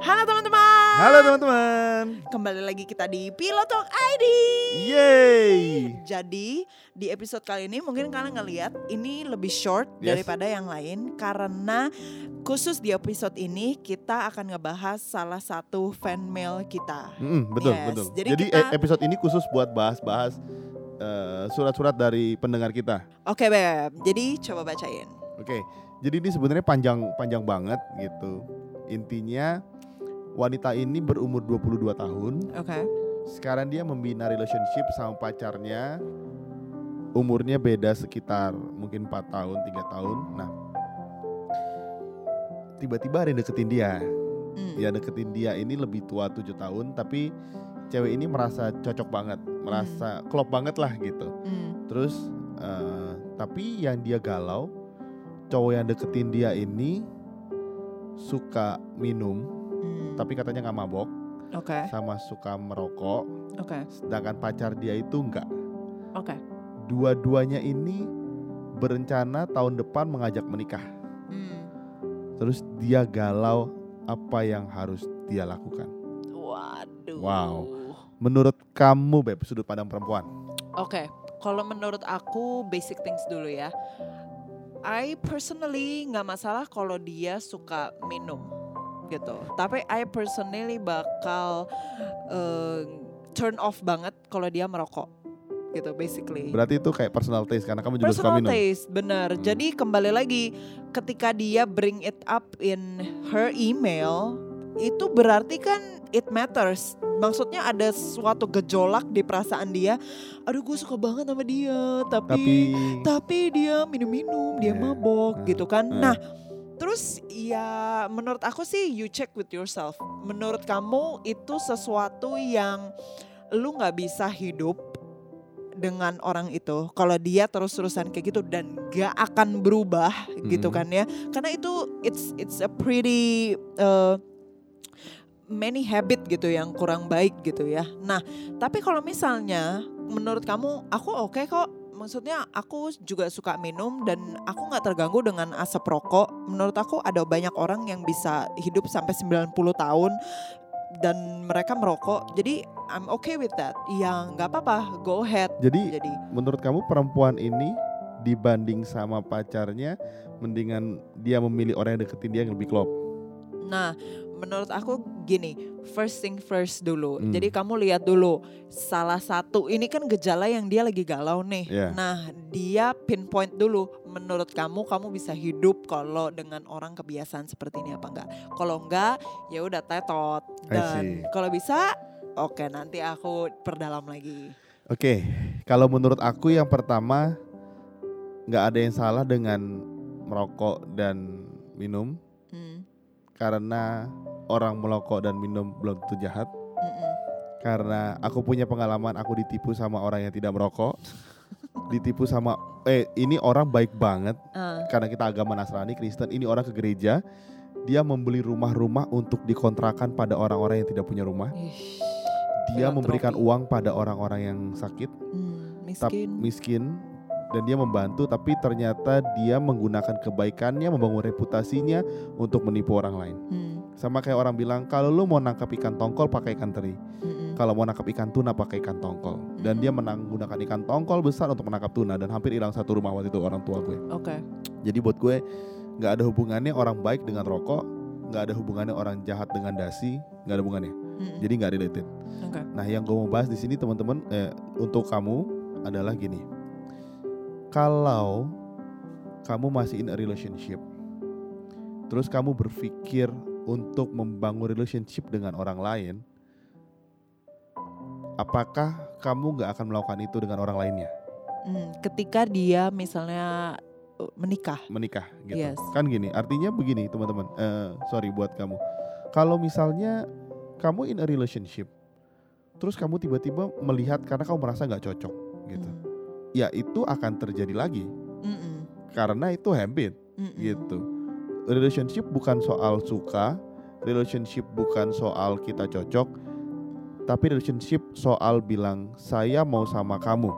Halo teman-teman. Kembali lagi kita di Pilot Talk ID. Yeay. Jadi di episode kali ini mungkin kalian ngelihat ini lebih short daripada yang lain karena khusus di episode ini kita akan ngebahas salah satu fan mail kita. Betul. Jadi kita, episode ini khusus buat bahas-bahas surat-surat dari pendengar kita. Oke, Beb. Jadi coba bacain. Oke. Jadi ini sebenarnya panjang banget gitu. Intinya wanita ini berumur 22 tahun. Okay. Sekarang dia membina relationship sama pacarnya. Umurnya beda sekitar mungkin 4 tahun, 3 tahun. Nah, tiba-tiba ada yang deketin dia. Ya, deketin dia ini lebih tua 7 tahun. Tapi cewek ini merasa cocok banget. Merasa klop banget lah gitu. Terus, tapi yang dia galau, cowok yang deketin dia ini suka minum. Tapi katanya gak mabok, sama suka merokok, sedangkan pacar dia itu enggak. Dua-duanya ini berencana tahun depan mengajak menikah. Terus dia galau apa yang harus dia lakukan. Waduh. Wow. Menurut kamu, Beb, sudut pandang perempuan? Oke, kalau menurut aku basic things dulu ya. I personally gak masalah kalau dia suka minum gitu. Tapi I personally bakal turn off banget kalau dia merokok. Gitu basically. Berarti itu kayak personal taste karena kamu juga suka minum. Personal taste, benar. Jadi kembali lagi ketika dia bring it up in her email, itu berarti kan it matters. Maksudnya ada suatu gejolak di perasaan dia. Aduh, gue suka banget sama dia, tapi dia minum-minum, dia mabok gitu kan. Nah, terus ya menurut aku sih you check with yourself. Menurut kamu itu sesuatu yang lu gak bisa hidup dengan orang itu. Kalau dia terus-terusan kayak gitu dan gak akan berubah gitu kan ya. Karena itu it's a pretty many habit gitu yang kurang baik gitu ya. Nah tapi kalau misalnya menurut kamu aku oke kok. Maksudnya aku juga suka minum dan aku gak terganggu dengan asap rokok. Menurut aku ada banyak orang yang bisa hidup sampai 90 tahun dan mereka merokok. Jadi I'm okay with that. Ya gak apa-apa, go ahead. Jadi menurut kamu perempuan ini dibanding sama pacarnya mendingan dia memilih orang yang deketin dia yang lebih klop? Nah menurut aku gini, first thing first dulu. Jadi kamu lihat dulu salah satu ini kan gejala yang dia lagi galau nih. Nah dia pinpoint dulu. Menurut kamu bisa hidup kalau dengan orang kebiasaan seperti ini apa enggak? Kalau enggak ya udah tetot. Dan kalau bisa oke, nanti aku perdalam lagi. Oke, kalau menurut aku yang pertama nggak ada yang salah dengan merokok dan minum. Karena orang merokok dan minum belum tentu jahat. Karena aku punya pengalaman, aku ditipu sama orang yang tidak merokok. Ditipu sama ini orang baik banget. Karena kita agama Nasrani, Kristen, ini orang ke gereja. Dia membeli rumah-rumah untuk dikontrakan pada orang-orang yang tidak punya rumah. Dia memberikan uang pada orang-orang yang sakit, miskin. Dan dia membantu, tapi ternyata dia menggunakan kebaikannya, membangun reputasinya untuk menipu orang lain. Sama kayak orang bilang, kalau lu mau nangkap ikan tongkol pakai ikan teri. Kalau mau nangkap ikan tuna pakai ikan tongkol. Dan dia menggunakan ikan tongkol besar untuk menangkap tuna. Dan hampir hilang satu rumah waktu itu orang tua gue. Jadi buat gue gak ada hubungannya orang baik dengan rokok. Gak ada hubungannya orang jahat dengan dasi. Gak ada hubungannya. Jadi gak related. Nah yang gue mau bahas di sini teman-teman, untuk kamu adalah gini. Kalau kamu masih in a relationship, terus kamu berpikir untuk membangun relationship dengan orang lain, apakah kamu gak akan melakukan itu dengan orang lainnya? Ketika dia misalnya menikah gitu. Kan gini, artinya begini teman-teman, sorry buat kamu. Kalau misalnya kamu in a relationship, terus kamu tiba-tiba melihat karena kamu merasa gak cocok gitu. Ya itu akan terjadi lagi. Karena itu habit gitu. Relationship bukan soal suka, relationship bukan soal kita cocok, tapi relationship soal bilang saya mau sama kamu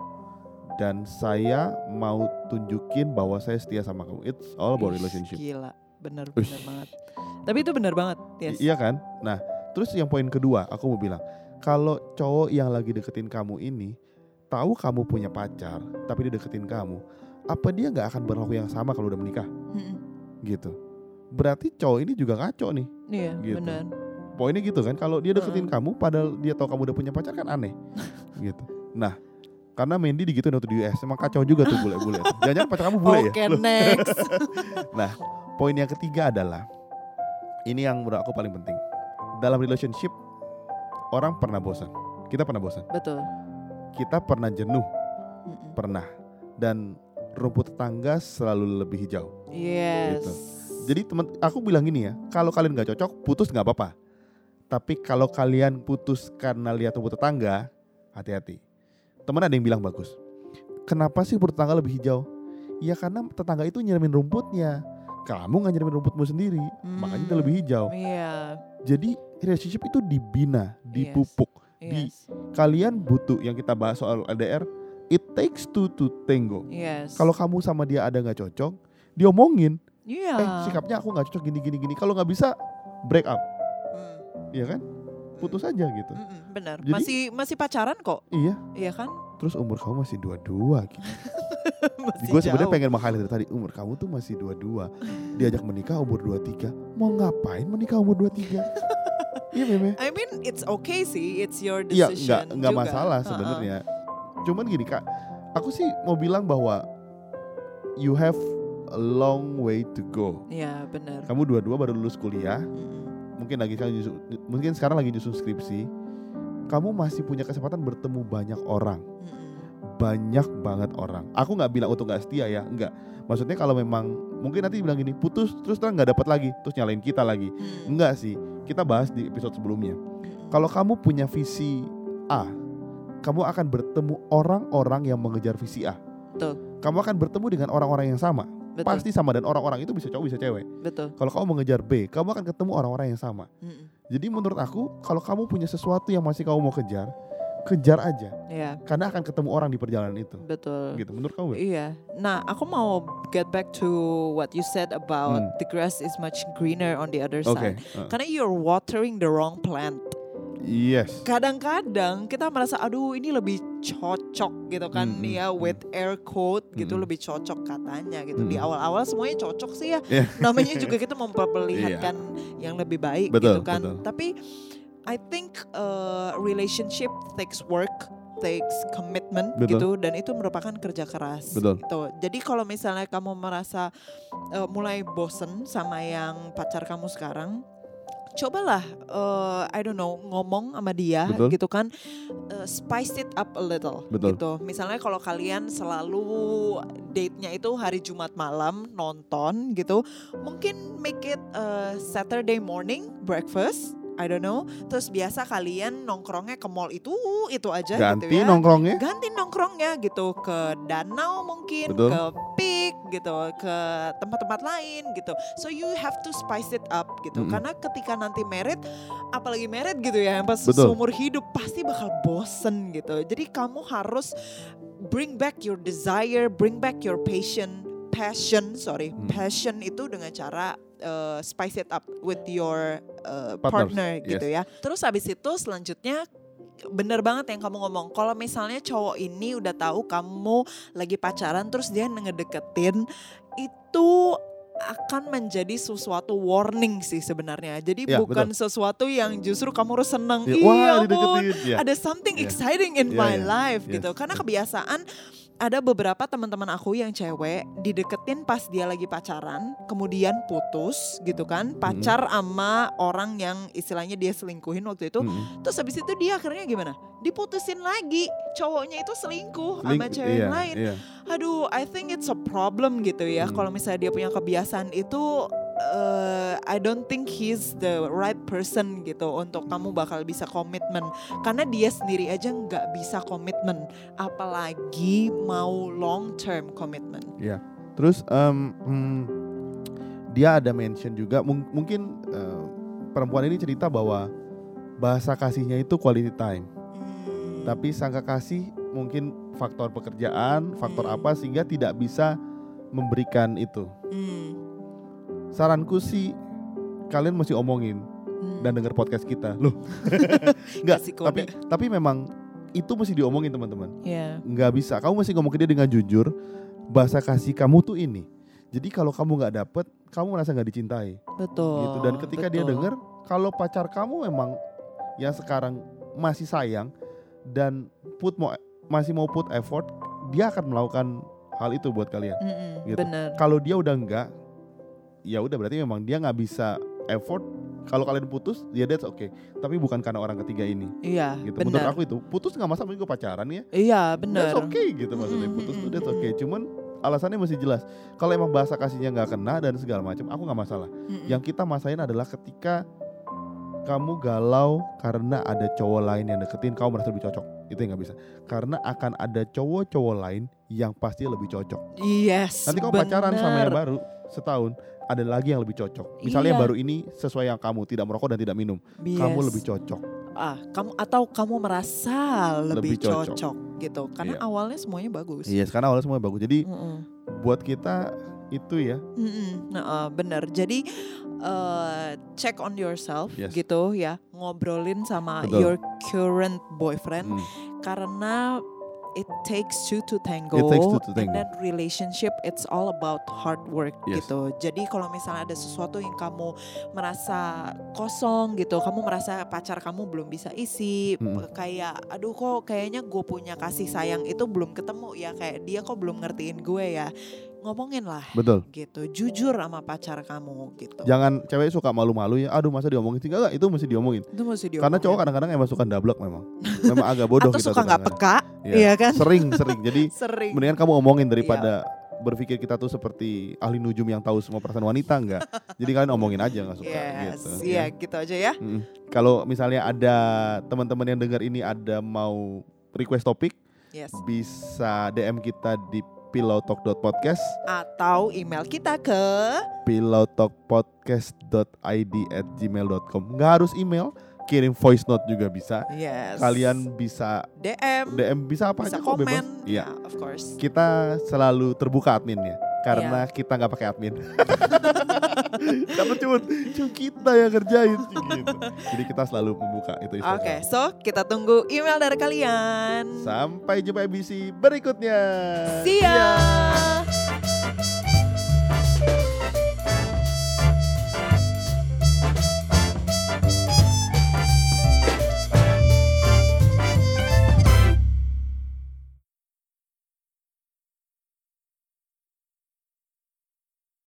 dan saya mau tunjukin bahwa saya setia sama kamu. It's all about relationship. Gila, bener-bener banget. Tapi itu benar banget. Yes. Iya kan? Nah, terus yang poin kedua aku mau bilang, kalau cowok yang lagi deketin kamu ini tahu kamu punya pacar, tapi dia deketin kamu, apa dia nggak akan berlaku yang sama kalau udah menikah? Gitu. Berarti cowok ini juga ngaco nih. Iya, gitu. Benar. Poinnya gitu kan, kalau dia deketin kamu padahal dia tahu kamu udah punya pacar kan aneh. Gitu. Nah, karena Mendy digituin waktu di US, emang kacau juga tuh bule-bule. Jangan-jangan pacar kamu bule ya? Oke, next. Nah, poin yang ketiga adalah, ini yang menurut aku paling penting. Dalam relationship, orang pernah bosan. Kita pernah bosan. Betul. Kita pernah jenuh. Pernah. Dan rumput tetangga selalu lebih hijau. Yes. Gitu. Jadi teman, aku bilang gini ya, kalau kalian gak cocok, putus gak apa-apa. Tapi kalau kalian putus karena lihat rumput tetangga, hati-hati. Temen ada yang bilang bagus, kenapa sih rumput tetangga lebih hijau? Ya karena tetangga itu nyiramin rumputnya, kamu gak nyiramin rumputmu sendiri, makanya dia lebih hijau. Yeah. Jadi relationship itu dibina, dipupuk. Yes. Kalian butuh, yang kita bahas soal LDR, it takes two to tango. Yes. Kalau kamu sama dia ada gak cocok, diomongin. Yeah. Sikapnya aku gak cocok gini. Kalau gak bisa, break up. Iya kan? Putus aja gitu. Benar. Masih pacaran kok. Iya kan? Terus umur kamu masih 22 gitu. Gue sebenarnya pengen meng-highlight tadi, umur kamu tuh masih 22. Diajak menikah umur 23. Mau ngapain menikah umur 23? Iya, Meme. I mean it's okay sih, it's your decision. Iya, enggak masalah sebenarnya. Cuman gini, Kak. Aku sih mau bilang bahwa you have a long way to go. Iya, benar. Kamu 22 baru lulus kuliah. Mungkin sekarang lagi nyusun skripsi, kamu masih punya kesempatan bertemu banyak orang, banyak banget orang. Aku nggak bilang untuk nggak setia ya, nggak. Maksudnya kalau memang mungkin nanti bilang gini, putus terus terang nggak dapat lagi, terus nyalain kita lagi, nggak sih. Kita bahas di episode sebelumnya. Kalau kamu punya visi A, kamu akan bertemu orang-orang yang mengejar visi A. Betul. Kamu akan bertemu dengan orang-orang yang sama. Betul. Pasti sama, dan orang-orang itu bisa cowok bisa cewek. Betul. Kalau kamu mengejar B, kamu akan ketemu orang-orang yang sama. Jadi menurut aku, kalau kamu punya sesuatu yang masih kamu mau kejar aja. Yeah. Karena akan ketemu orang di perjalanan itu. Betul. Gitu menurut kamu? Iya. Nah, aku mau get back to what you said about the grass is much greener on the other side. Karena you're watering the wrong plant. Yes. Kadang-kadang kita merasa aduh ini lebih cocok gitu kan, ya with air quote gitu, lebih cocok katanya gitu. Di awal-awal semuanya cocok sih ya. Yeah. Namanya juga kita memperlihatkan yang lebih baik, betul, gitu kan. Betul. Tapi I think relationship takes work, takes commitment. Betul. Gitu, dan itu merupakan kerja keras. Betul. Gitu. Jadi kalau misalnya kamu merasa mulai bosen sama yang pacar kamu sekarang, cobalah ngomong sama dia. Betul. Gitu kan, spice it up a little. Betul. Gitu. Misalnya kalau kalian selalu date-nya itu hari Jumat malam nonton gitu, mungkin make it Saturday morning breakfast, terus biasa kalian nongkrongnya ke mall itu aja. Ganti gitu ya. Ganti nongkrongnya gitu, ke danau mungkin. Betul. Ke peak gitu, ke tempat-tempat lain gitu. So you have to spice it up gitu. Karena ketika nanti married, apalagi married gitu ya, pas seumur hidup pasti bakal bosen gitu. Jadi kamu harus bring back your desire, bring back your passion itu dengan cara spice it up with your partner. Yes. Gitu ya. Terus habis itu selanjutnya bener banget yang kamu ngomong. Kalau misalnya cowok ini udah tahu kamu lagi pacaran terus dia ngedeketin, itu akan menjadi sesuatu warning sih sebenarnya. Jadi bukan sesuatu yang justru kamu harus seneng. Iya pun ada something exciting in my life gitu. Karena kebiasaan ada beberapa teman-teman aku yang cewek dideketin pas dia lagi pacaran, kemudian putus gitu kan, pacar sama orang yang istilahnya dia selingkuhin waktu itu. Terus habis itu dia akhirnya gimana? Diputusin lagi, cowoknya itu selingkuh sama cewek lain. Iya. Aduh, I think it's a problem gitu ya. Kalau misalnya dia punya kebiasaan itu, I don't think he's the right person gitu untuk kamu bakal bisa komitmen, karena dia sendiri aja nggak bisa komitmen, apalagi mau long term komitmen. Ya, terus dia ada mention juga mungkin perempuan ini cerita bahwa bahasa kasihnya itu quality time, tapi sangka kasih mungkin faktor pekerjaan, faktor apa sehingga tidak bisa memberikan itu. Saranku sih, kalian mesti omongin dan denger podcast kita. Loh. Enggak, tapi memang itu mesti diomongin teman-teman. Enggak bisa. Kamu mesti ngomong ke dia dengan jujur, bahasa kasih kamu tuh ini. Jadi kalau kamu gak dapet, kamu merasa gak dicintai. Betul. Gitu. Dan ketika dia dengar, kalau pacar kamu memang yang sekarang masih sayang dan masih mau put effort, dia akan melakukan hal itu buat kalian. Gitu. Bener. Kalau dia udah enggak, ya udah berarti memang dia gak bisa effort. Kalau kalian putus, ya that's okay. Tapi bukan karena orang ketiga ini. Iya, gitu. Benar. Menurut aku itu, putus gak masalah, mungkin gue pacaran ya. Iya, benar. That's okay gitu maksudnya. Putus tuh that's okay. Cuman alasannya masih jelas. Kalau emang bahasa kasihnya gak kena dan segala macam, aku gak masalah. Yang kita masalahin adalah ketika kamu galau karena ada cowok lain yang deketin, kamu merasa lebih cocok. Itu yang gak bisa. Karena akan ada cowok-cowok lain yang pasti lebih cocok. Yes, nanti kamu pacaran sama yang baru setahun, ada lagi yang lebih cocok. Misalnya yang baru ini sesuai yang kamu, tidak merokok dan tidak minum. Yes. Kamu lebih cocok. Kamu merasa lebih cocok gitu. Karena awalnya semuanya bagus. Iya, karena awalnya semuanya bagus. Jadi buat kita itu ya. Benar. Jadi check on yourself gitu ya. Ngobrolin sama your current boyfriend karena it takes two to tango, and that relationship it's all about hard work gitu. Jadi kalau misalnya ada sesuatu yang kamu merasa kosong gitu, kamu merasa pacar kamu belum bisa isi, kayak aduh kok kayaknya gue punya kasih sayang itu belum ketemu ya, kayak dia kok belum ngertiin gue ya, ngomongin lah. Betul. Gitu, jujur sama pacar kamu gitu. Jangan cewek suka malu-malu ya, aduh masa diomongin sih, enggak itu mesti diomongin. Itu mesti diomongin. Karena cowok kadang-kadang emang suka dablek memang. Memang agak bodoh. Atau kita suka enggak peka, iya kan? Sering. Jadi mendingan kamu omongin daripada berpikir kita tuh seperti ahli nujum yang tahu semua perasaan wanita enggak. Jadi kalian omongin aja enggak suka gitu. Iya, gitu aja ya. Kalau misalnya ada teman-teman yang dengar ini ada mau request topik, bisa DM kita di pilottalk.podcast atau email kita ke pilottalkpodcast.id@gmail.com. Nggak harus email, kirim voice note juga bisa. Kalian bisa DM bisa apa bisa aja, komen. Bebas. Yeah, of course. Kita selalu terbuka admin ya, karena kita nggak pakai admin. Karena cuma kita yang kerjain gitu. Jadi kita selalu membuka itu Instagram. Oke, so kita tunggu email dari kalian. Sampai jumpa edisi berikutnya. See ya.